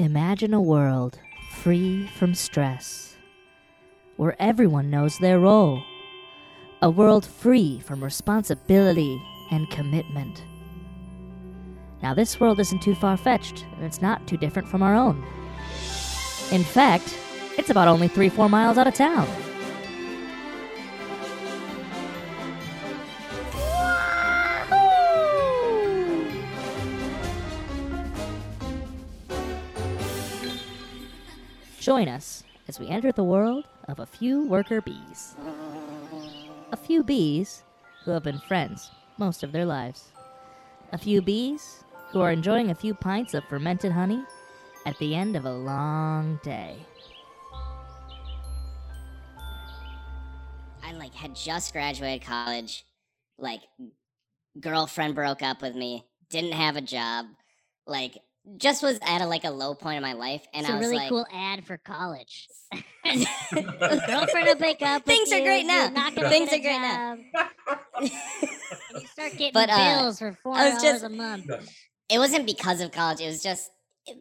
Imagine a world free from stress, where everyone knows their role. A world free from responsibility and commitment. Now this world isn't too far-fetched, and it's not too different from our own. In fact, it's about only 3-4 miles out of town. Join us as we enter the world of a few worker bees. A few bees who have been friends most of their lives. A few bees who are enjoying a few pints of fermented honey at the end of a long day. I had just graduated college, girlfriend broke up with me, didn't have a job, just was at a low point in my life, and I was like... It's a really cool ad for college. Girlfriend will pick up with Things are great now. Things are great now. You start getting bills for $4 a month. It wasn't because of college. It was just...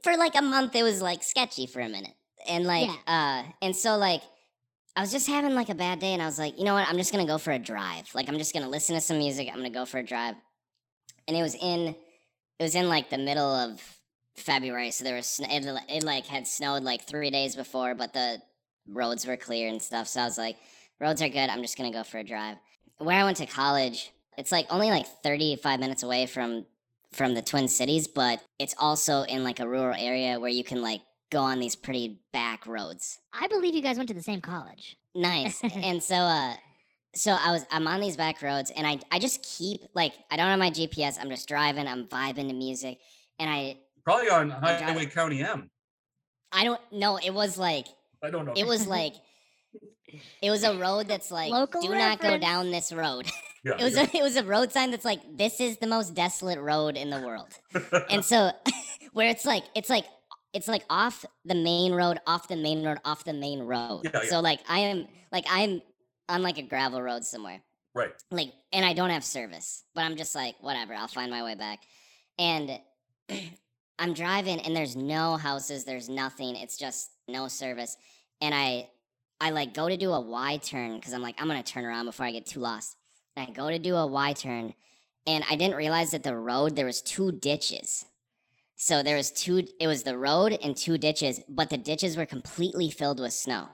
For, a month, it was, sketchy for a minute. And, I was just having, a bad day, and I was like, you know what? I'm just going to go for a drive. I'm just going to listen to some music. I'm going to go for a drive. And it was in the middle of... February, so there was had snowed 3 days before, but the roads were clear and stuff, so I was like, roads are good, I'm just gonna go for a drive. Where I went to college, it's only 35 minutes away from the Twin Cities, but it's also in a rural area where you can go on these pretty back roads. I believe you guys went to the same college. Nice. And so I'm on these back roads, and I just keep I don't have my GPS, I'm just driving, I'm vibing to music, and I probably on Highway County M. I don't know. It was I don't know. It was it was a road that's local do reference. Not go down this road. Yeah, it was a road sign that's this is the most desolate road in the world. And so where it's off the main road, Yeah, yeah. So I am on a gravel road somewhere. Right. And I don't have service, but I'm just whatever, I'll find my way back. And I'm driving, and there's no houses, there's nothing, it's just no service, and I go to do a Y turn, because I'm going to turn around before I get too lost, and I go to do a Y turn, and I didn't realize that the road, there was two ditches, so there was it was the road and two ditches, but the ditches were completely filled with snow,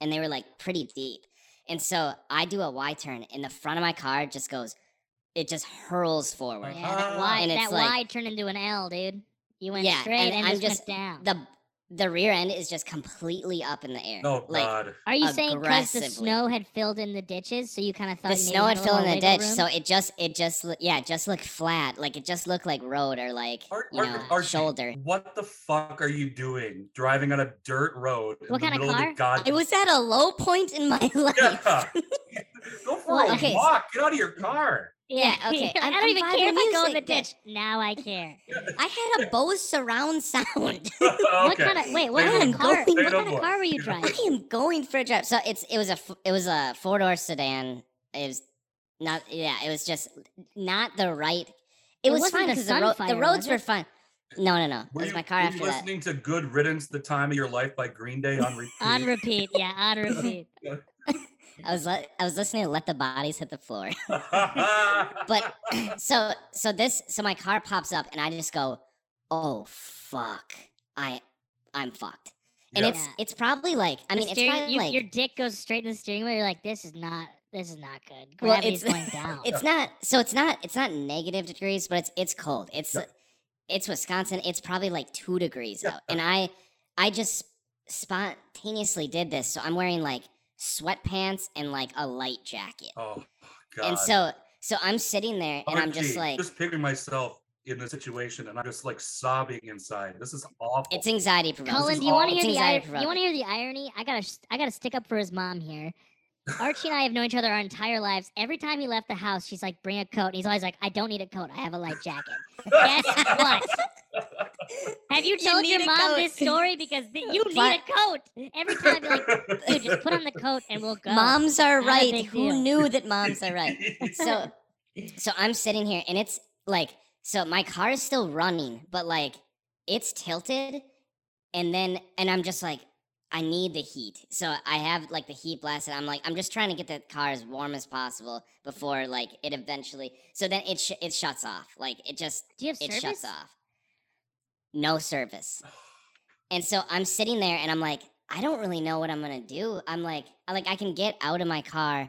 and they were pretty deep, and so I do a Y turn, and the front of my car just goes, it just hurls forward. Yeah, that Y turned into an L, dude. You went straight and I'm just down. The rear end is just completely up in the air. Oh, God. Are you saying because the snow had filled in the ditches, so you kind of thought... The snow had filled in the ditch, so it just looked flat. It just looked like road or shoulder. What the fuck are you doing driving on a dirt road? What kind of car? It was at a low point in my life. Yeah. Go for a walk. Get out of your car. Yeah, okay. I don't even care if I go in the ditch. Now I care. I had a Bose surround sound. What kind of car were you driving? I am going for a drive. So it was a four-door sedan. It was not it was just not the right. It was fine because the roads were fine. No. It was my car after that. Were you listening to Good Riddance, The Time of Your Life by Green Day on repeat? On repeat, yeah, on repeat. I was listening to Let the Bodies Hit the Floor. But so my car pops up and I just go, "Oh fuck. I'm fucked." And yep. It's probably your dick goes straight in the steering wheel. You're like, "This is not good. Gravity's going down." It's not negative degrees, but it's cold. It's Wisconsin. It's probably 2 degrees out. And I just spontaneously did this. So I'm wearing sweatpants and a light jacket. Oh God! And so I'm sitting there and I'm just just picturing myself in the situation, and I'm just sobbing inside. This is awful. It's anxiety provoking. Colin, do you want to hear the irony? I gotta stick up for his mom here. Archie and I have known each other our entire lives. Every time he left the house, she's like, "Bring a coat," and he's always like, "I don't need a coat. I have a light jacket." Guess what? Have you told your mom this story? Because you need a coat. Every time you're like, dude, just put on the coat and we'll go. Moms are right. Who knew that moms are right? So I'm sitting here and it's so my car is still running, but it's tilted And I'm just like, I need the heat. So I have like the heat blasted. I'm like, I'm just trying to get the car as warm as possible before like it eventually. So then it shuts off. Like it just, do you have service? It shuts off. No service. And so I'm sitting there and I'm like, I don't really know what I'm going to do. I'm like, I can get out of my car.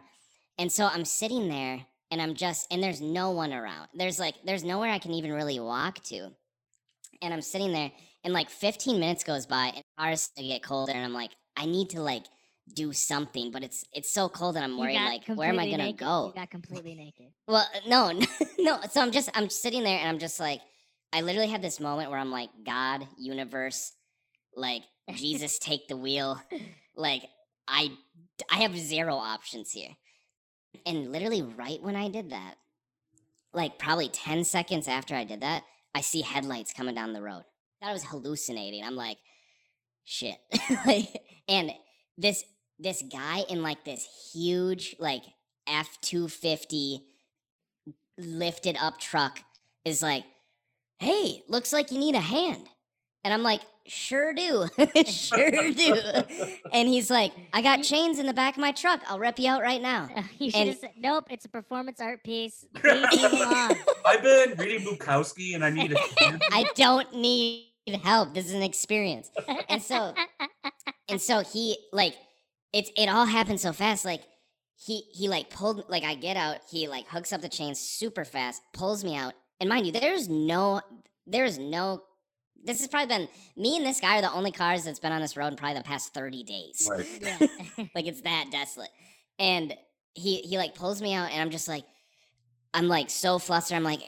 And so I'm sitting there and I'm just, and there's no one around. There's nowhere I can even really walk to. And I'm sitting there and like 15 minutes goes by and cars get colder. And I'm like, I need to like do something, but it's so cold and I'm worried, like, where am I going to go? You got completely naked. Well, no. So I'm sitting there and I'm just like, I literally had this moment where I'm like, God, universe, like Jesus, take the wheel. Like I have zero options here. And literally right when I did that, like probably 10 seconds after I did that, I see headlights coming down the road. I thought I was hallucinating. I'm like, shit. Like, and this guy in like this huge like F-250 lifted up truck is like, hey, looks like you need a hand. And I'm like, sure do. Sure do. And he's like, I got chains in the back of my truck. I'll rep you out right now. You should have said, nope, it's a performance art piece. Leave me alone. I've been reading Bukowski and I need a hand. I don't need help. This is an experience. And so he like, it all happened so fast. Like he like pulled, like I get out. He like hooks up the chains super fast, pulls me out. And mind you, there is no, this has probably been, me and this guy are the only cars that's been on this road in probably the past 30 days. Right. Yeah. Like, it's that desolate. And he like, pulls me out, and I'm just like, I'm, like, so flustered. I'm like,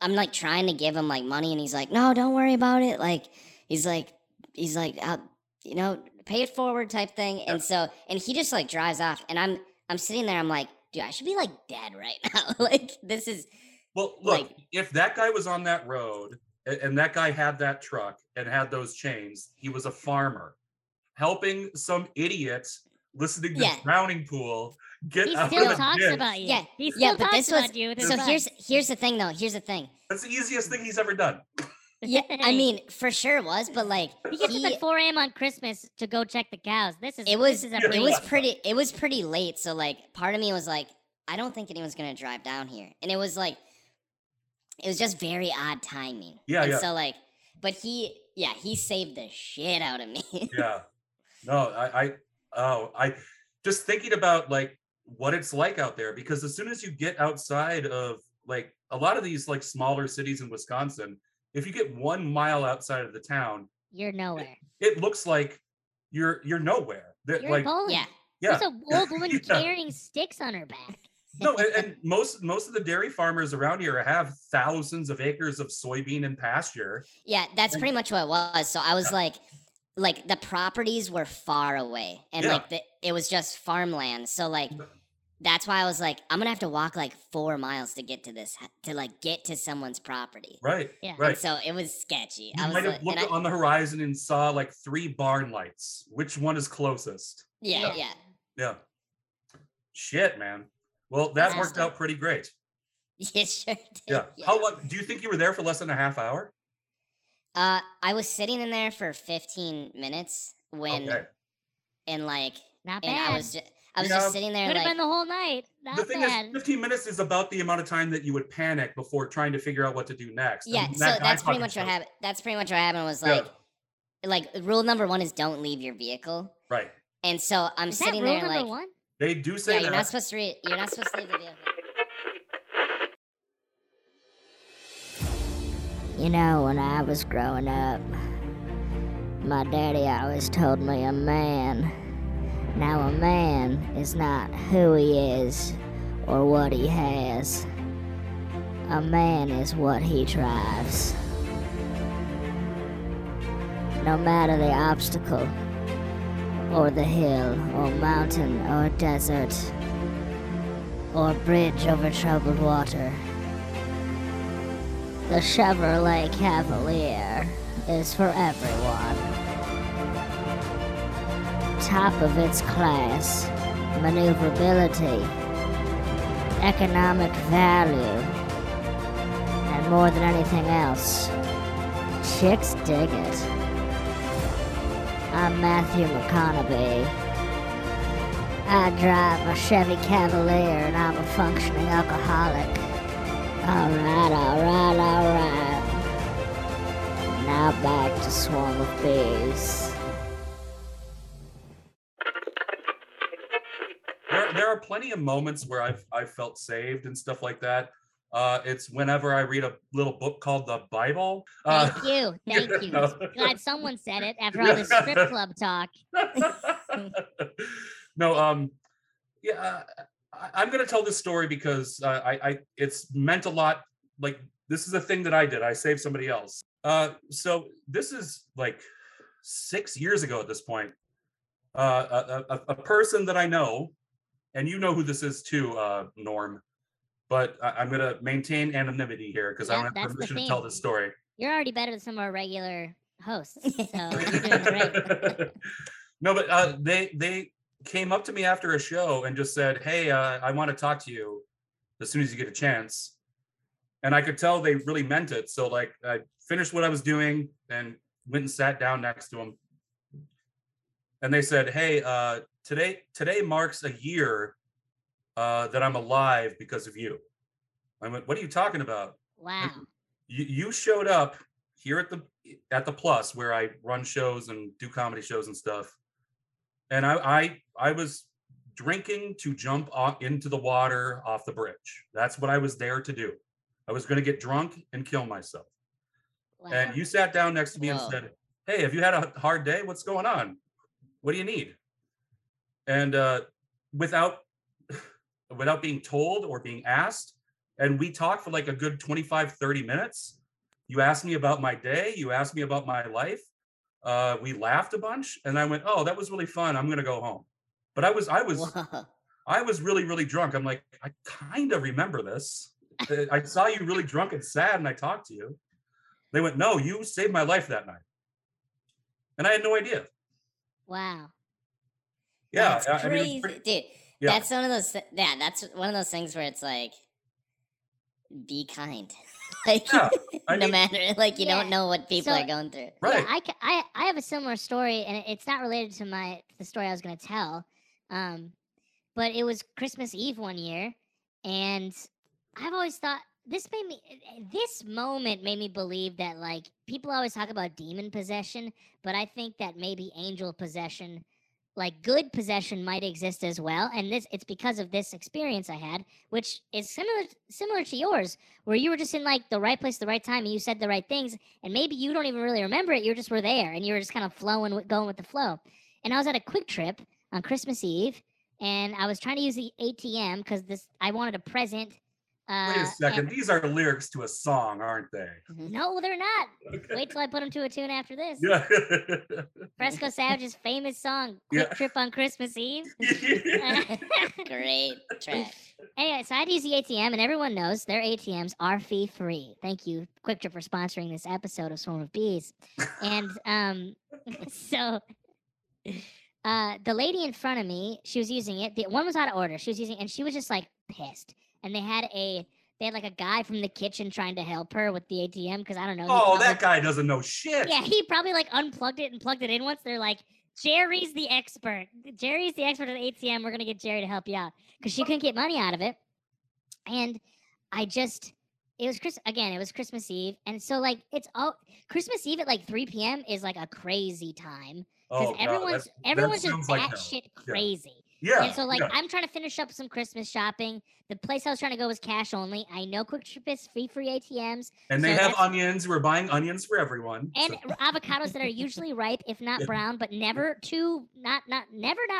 I'm, like, trying to give him, like, money, and he's like, no, don't worry about it. Like, he's like, you know, pay it forward type thing. Yeah. And so, and he just, like, drives off. And I'm sitting there, I'm like, dude, I should be, like, dead right now. Like, this is. Well, look, like, if that guy was on that road, and that guy had that truck and had those chains, he was a farmer helping some idiot listening to Drowning Pool get out of the ditch. He still talks about you. Yeah, he still talks about you. So here's the thing, though. Here's the thing. That's the easiest thing he's ever done. Yeah, I mean, for sure it was, but like he gets up at 4 a.m. on Christmas to go check the cows. It was pretty late, so like part of me was like, I don't think anyone's gonna drive down here, and it was like. It was just very odd timing. Yeah, and so like, but he saved the shit out of me. Yeah. No, I just thinking about like what it's like out there, because as soon as you get outside of like a lot of these like smaller cities in Wisconsin, if you get 1 mile outside of the town, you're nowhere. It looks like you're nowhere. You're like, yeah. Yeah. There's an old woman carrying sticks on her back. No, and most of the dairy farmers around here have thousands of acres of soybean and pasture. Yeah, that's pretty much what it was. So I was like the properties were far away, and like it was just farmland. So like that's why I was like, I'm gonna have to walk like 4 miles to get to this, to like get to someone's property. Right. Yeah. Right. And so it was sketchy. I might have looked on the horizon and saw like 3 barn lights. Which one is closest? Yeah. Yeah. Yeah. Shit, man. Well, that worked out pretty great. It sure did. Yeah. Yeah. How long? Do you think you were there for less than a half hour? I was sitting in there for 15 minutes when, and like, not bad. I was just sitting there. Could have been the whole night. The thing is, 15 minutes is about the amount of time that you would panic before trying to figure out what to do next. Yeah. And so that's pretty much what happened. That's pretty much what happened. Was like, rule number 1 is don't leave your vehicle. Right. And so I'm sitting there like. Rule number 1? They do say that. You're not supposed to leave the vehicle. You know, when I was growing up, my daddy always told me a man is not who he is or what he has. A man is what he drives. No matter the obstacle, or the hill, or mountain, or desert, or bridge over troubled water. The Chevrolet Cavalier is for everyone. Top of its class, maneuverability, economic value, and more than anything else, chicks dig it. I'm Matthew McConaughey. I drive a Chevy Cavalier and I'm a functioning alcoholic. Alright, alright, alright. Now back to Swarm of Bees. There are plenty of moments where I've felt saved and stuff like that. It's whenever I read a little book called the Bible. Thank you. Glad someone said it after all this strip club talk. I'm going to tell this story because it's meant a lot. Like, this is a thing that I did. I saved somebody else. So this is like 6 years ago at this point. A person that I know, and you know who this is too, Norm. But I'm going to maintain anonymity here because I don't have permission to tell this story. You're already better than some of our regular hosts, so you're doing great. No, but they came up to me after a show and just said, hey, I want to talk to you as soon as you get a chance. And I could tell they really meant it. So like I finished what I was doing and went and sat down next to them. And they said, hey, today marks a year that I'm alive because of you. I went, what are you talking about? Wow. You showed up here at the Plus where I run shows and do comedy shows and stuff. And I was drinking to jump into the water off the bridge. That's what I was there to do. I was going to get drunk and kill myself. Wow. And you sat down next to me and said, hey, have you had a hard day? What's going on? What do you need? And without being told or being asked. And we talked for like a good 25, 30 minutes. You asked me about my day. You asked me about my life. We laughed a bunch and I went, oh, that was really fun. I'm going to go home. But I was really, really drunk. I'm like, I kind of remember this. I saw you really drunk and sad. And I talked to you. They went, no, you saved my life that night. And I had no idea. Wow. Yeah. That's crazy. I mean, dude. Yeah. That's one of those things where it's like, be kind, like no matter, don't know what people are going through. Right. Yeah, I have a similar story, and it's not related to the story I was going to tell, but it was Christmas Eve one year, and I've always thought this moment made me believe that like people always talk about demon possession, but I think that maybe angel possession. Like good possession might exist as well, and it's because of this experience I had, which is similar to yours, where you were just in like the right place at the right time and you said the right things, and maybe you don't even really remember it. You just were there, and you were just kind of going with the flow. And I was at a Quick Trip on Christmas Eve, and I was trying to use the ATM because I wanted a present. Wait a second, these are lyrics to a song, aren't they? No, they're not. Okay. Wait till I put them to a tune after this. Yeah. Fresco Savage's famous song, Quick Trip on Christmas Eve. Great track. Anyway, so I had to use the ATM, and everyone knows their ATMs are fee-free. Thank you, Quick Trip, for sponsoring this episode of Swarm of Bees. And the lady in front of me, she was using it. The one was out of order. She was using it, and she was just like pissed. And they had like a guy from the kitchen trying to help her with the ATM because I don't know. Oh, that guy doesn't know shit. Yeah, he probably like unplugged it and plugged it in once. They're like, Jerry's the expert. Jerry's the expert at the ATM. We're going to get Jerry to help you out because she couldn't get money out of it. And it was Christmas Eve. And so like Christmas Eve at like 3 p.m. is like a crazy time because everyone's just batshit crazy. Yeah. Yeah. And so, I'm trying to finish up some Christmas shopping. The place I was trying to go was cash only. I know Quick Trip is free ATMs. And they have onions. We're buying onions for everyone. And avocados that are usually ripe, if not brown, but never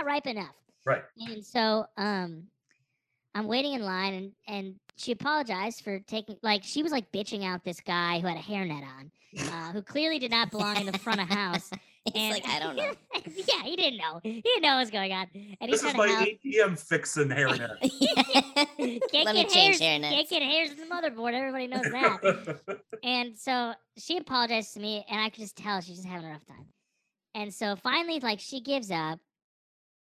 ripe enough. Right. And so, I'm waiting in line, and she apologized for taking, like, she was like bitching out this guy who had a hairnet on, who clearly did not belong in the front of house. He's I don't know. Yeah, he didn't know. He didn't know what was going on. And this is my ATM fixing hairnet. Can't get hairs in the motherboard. Everybody knows that. And so she apologized to me, and I could just tell she's just having a rough time. And so finally, like, she gives up,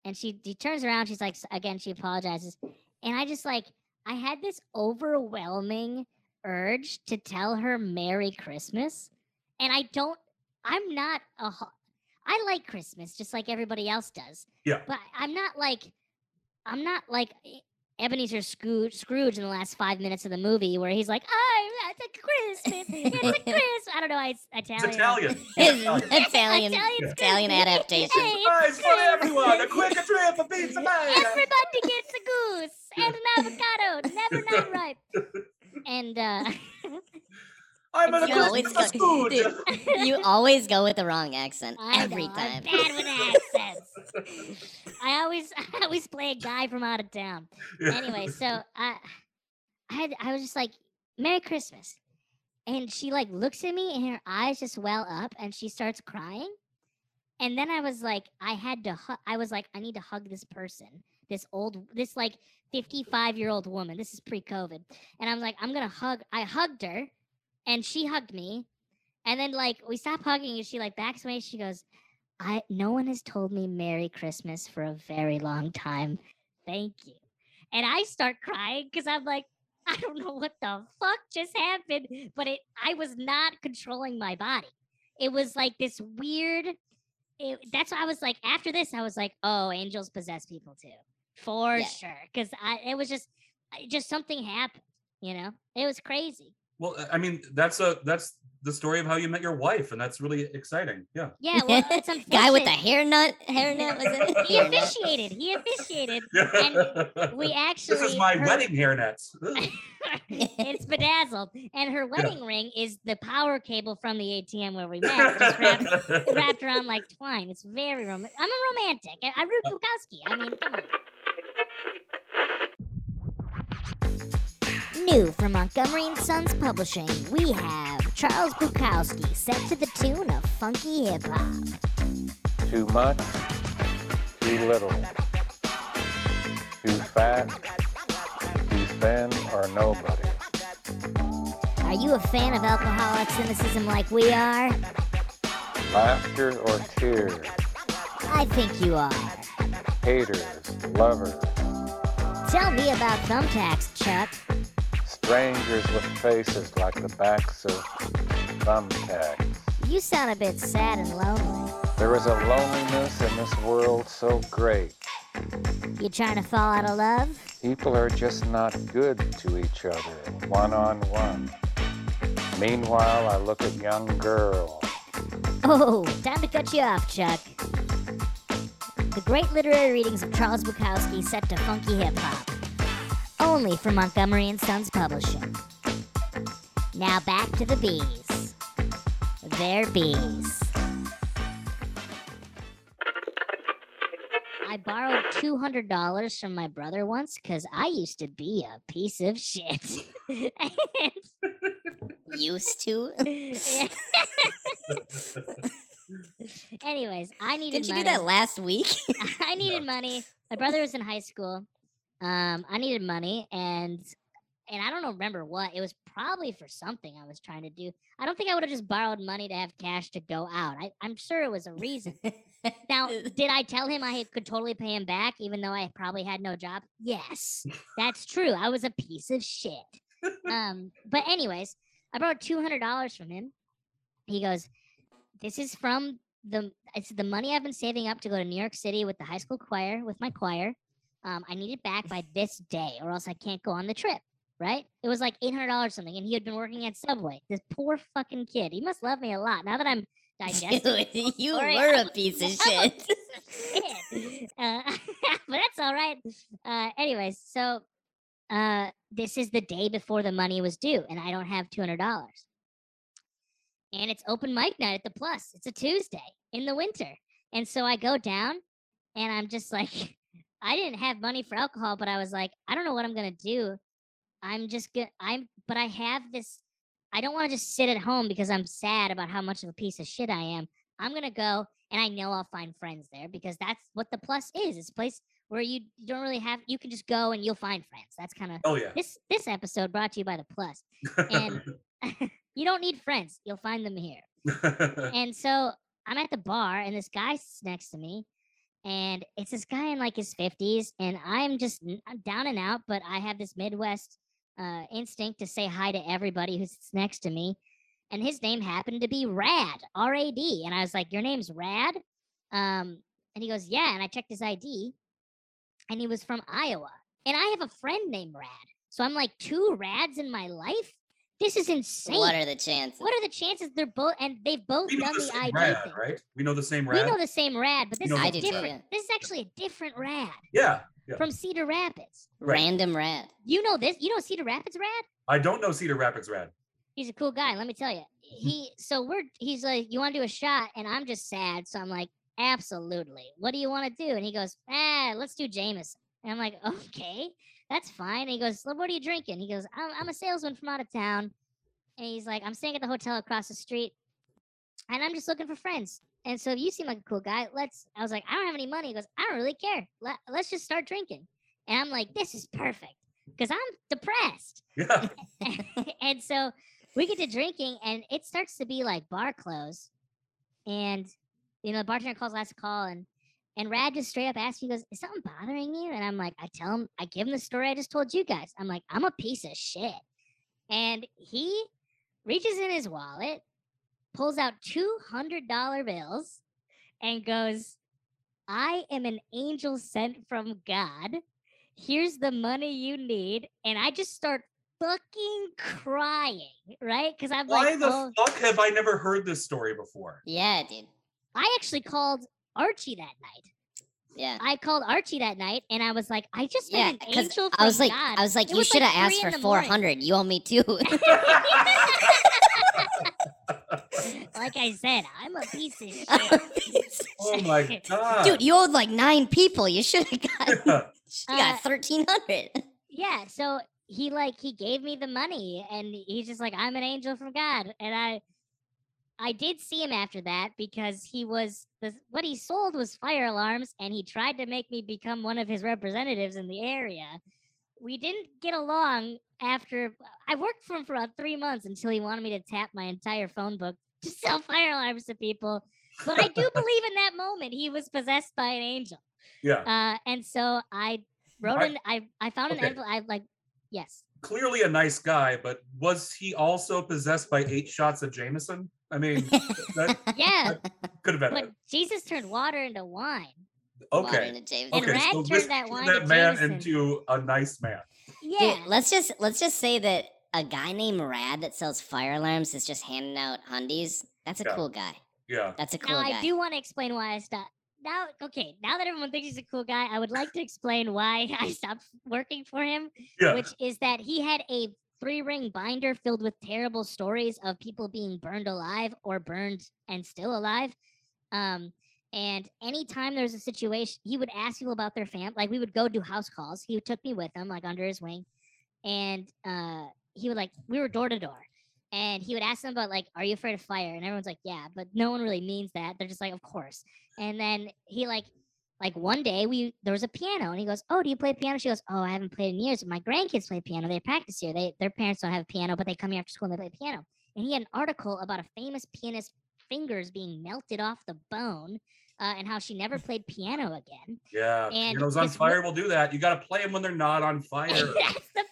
and she turns around. She's like, again, she apologizes. And I just, like, I had this overwhelming urge to tell her Merry Christmas. And I'm not a... I like Christmas just like everybody else does. Yeah. But I'm not like Ebenezer Scrooge in the last 5 minutes of the movie where he's like, oh, it's a Christmas. It's a Christmas. I don't know. It's Italian adaptation. Hey, it's for everyone. A quick trip, a pizza man. Everybody gets a goose and an avocado. Never not ripe. And, I'm on you always go with the wrong accent every time. I'm bad with accents. I always play a guy from out of town. Yeah. Anyway, so I was just like, "Merry Christmas," and she like looks at me, and her eyes just well up, and she starts crying. And then I was like, I need to hug this person, this like 55-year-old woman. This is pre-COVID, and I'm like, I'm gonna hug. I hugged her. And she hugged me. And then, like, we stopped hugging, and she, like, backs away. She goes, no one has told me Merry Christmas for a very long time. Thank you. And I start crying because I'm like, I don't know what the fuck just happened. But I was not controlling my body. It was, like, this weird. That's why I was, like, after this, I was like, oh, angels possess people, too. For sure. Because it was just something happened, you know? It was crazy. Well, I mean, that's the story of how you met your wife, and that's really exciting. Yeah. Yeah. Well, it's a guy with the hairnut was it? He officiated. Yeah. And we actually. This is her wedding hairnet. It's bedazzled, and her wedding ring is the power cable from the ATM where we met, just wrapped around like twine. It's very romantic. I'm a romantic. I root Bukowski. I mean, come on. New from Montgomery & Sons Publishing, we have Charles Bukowski set to the tune of funky hip-hop. Too much, too little, too fat, too thin, or nobody. Are you a fan of alcoholic cynicism like we are? Laughter or tears? I think you are. Haters, lovers. Tell me about thumbtacks, Chuck. Strangers with faces like the backs of thumbtacks. You sound a bit sad and lonely. There is a loneliness in this world so great. You trying to fall out of love? People are just not good to each other, one-on-one. Meanwhile, I look at young girls. Oh, time to cut you off, Chuck. The great literary readings of Charles Bukowski set to funky hip-hop. Only for Montgomery & Sons Publishing. Now back to the bees. They're bees. I borrowed $200 from my brother once because I used to be a piece of shit. Used to? Anyways, I needed money. Didn't you do that last week? I needed money. My brother was in high school. I needed money, and I don't remember what. It was probably for something I was trying to do. I don't think I would have just borrowed money to have cash to go out. I'm sure it was a reason. Now, did I tell him I could totally pay him back, even though I probably had no job? Yes, that's true. I was a piece of shit. But anyways, I borrowed $200 from him. He goes, this is from the money I've been saving up to go to New York City with the high school choir, with my choir. I need it back by this day or else I can't go on the trip, right? It was like $800 something, and he had been working at Subway. This poor fucking kid. He must love me a lot now that I'm digesting. You were a piece of shit. But that's all right. Anyways, so this is the day before the money was due, and I don't have $200. And it's open mic night at the Plus. It's a Tuesday in the winter. And so I go down, and I'm just like... I didn't have money for alcohol, but I was like, I don't know what I'm going to do. But I have this, I don't want to just sit at home because I'm sad about how much of a piece of shit I am. I'm going to go, and I know I'll find friends there because that's what the Plus is. It's a place where you don't really have, you can just go and you'll find friends. That's kind of, this episode brought to you by the Plus. And you don't need friends. You'll find them here. And so I'm at the bar, and this guy next to me. And it's this guy in like his 50s, and I'm down and out, but I have this Midwest instinct to say hi to everybody who's next to me. And his name happened to be Rad, R-A-D. And I was like, your name's Rad? And he goes, yeah. And I checked his ID and he was from Iowa. And I have a friend named Rad. So I'm like, two Rads in my life? This is insane. What are the chances? What are the chances they're both, and they've both done the ID Rad thing, right? We know the same Rad. We know the same Rad, but this is different. Yeah. This is actually a different Rad. Yeah. From Cedar Rapids. Right. Random Rad. You know this? You know Cedar Rapids Rad? I don't know Cedar Rapids Rad. He's a cool guy. Let me tell you. He's like, you want to do a shot? And I'm just sad. So I'm like, absolutely. What do you want to do? And he goes, let's do Jameson. And I'm like, okay, that's fine. And he goes, well, what are you drinking? He goes, I'm a salesman from out of town. And he's like, I'm staying at the hotel across the street. And I'm just looking for friends. And so you seem like a cool guy. I was like, I don't have any money. He goes, I don't really care. Let's just start drinking. And I'm like, this is perfect because I'm depressed. Yeah. And so we get to drinking and it starts to be like bar close. And, the bartender calls last call and Rad just straight up asks me, he goes, is something bothering you? And I'm like, I give him the story I just told you guys. I'm like, I'm a piece of shit. And he reaches in his wallet, pulls out $200 bills and goes, I am an angel sent from God. Here's the money you need. And I just start fucking crying, right? Because I'm like, why the fuck have I never heard this story before? Yeah, dude. I actually called Archie that night. Yeah. I called Archie that night and I was like, I just met an angel from God. I was like, you should have asked for 400. You owe me $200. Like I said, I'm a piece of shit. Oh my God. Dude, you owed like 9 people. You should have got 1,300. Yeah. So he gave me the money and he's just like, I'm an angel from God. And I did see him after that because what he sold was fire alarms and he tried to make me become one of his representatives in the area. We didn't get along after I worked for him for about 3 months until he wanted me to tap my entire phone book to sell fire alarms to people. But I do believe in that moment he was possessed by an angel. Yeah. And so I wrote I found an envelope. Yes. Clearly a nice guy, but was he also possessed by 8 shots of Jameson? I mean, that could have been. But Jesus turned water into wine. Okay. And Rad turned that wine into man Jameson. Into a nice man. Yeah. Dude, let's just say that a guy named Rad that sells fire alarms is just handing out hundies. That's a cool guy. Yeah. That's a cool guy. Now I do want to explain why I stopped. Now that everyone thinks he's a cool guy, I would like to explain why I stopped working for him, which is that he had a 3-ring binder filled with terrible stories of people being burned alive or burned and still alive. And anytime there's a situation, he would ask people about their family. Like we would go do house calls. He took me with him, like under his wing. And he would we were door to door. And he would ask them about are you afraid of fire? And everyone's like, yeah, but no one really means that. They're just like, of course. And then he one day there was a piano and he goes, oh, do you play piano? She goes, oh, I haven't played in years. My grandkids play piano. They practice here. Their parents don't have a piano, but they come here after school and they play piano. And he had an article about a famous pianist's fingers being melted off the bone and how she never played piano again. Yeah, and pianos on fire will do that. You got to play them when they're not on fire. That's the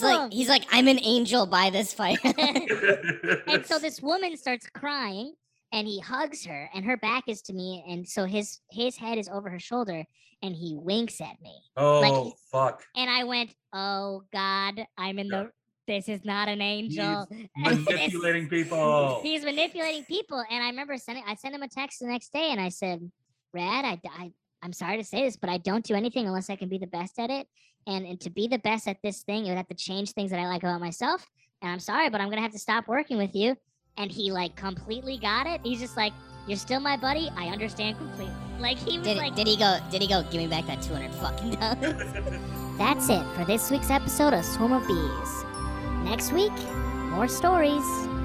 problem. He's like, I'm an angel by this fire. And so this woman starts crying. And he hugs her, and her back is to me, and so his head is over her shoulder, and he winks at me. Oh, fuck. And I went, oh, God, I'm in this is not an angel. He's manipulating people. He's manipulating people, and I remember I sent him a text the next day, and I said, Rad, I'm sorry to say this, but I don't do anything unless I can be the best at it, and to be the best at this thing, you would have to change things that I like about myself, and I'm sorry, but I'm going to have to stop working with you. And he completely got it. He's just like, you're still my buddy. I understand completely. Did he go, give me back that $200? That's it for this week's episode of Swarm of Bees. Next week, more stories.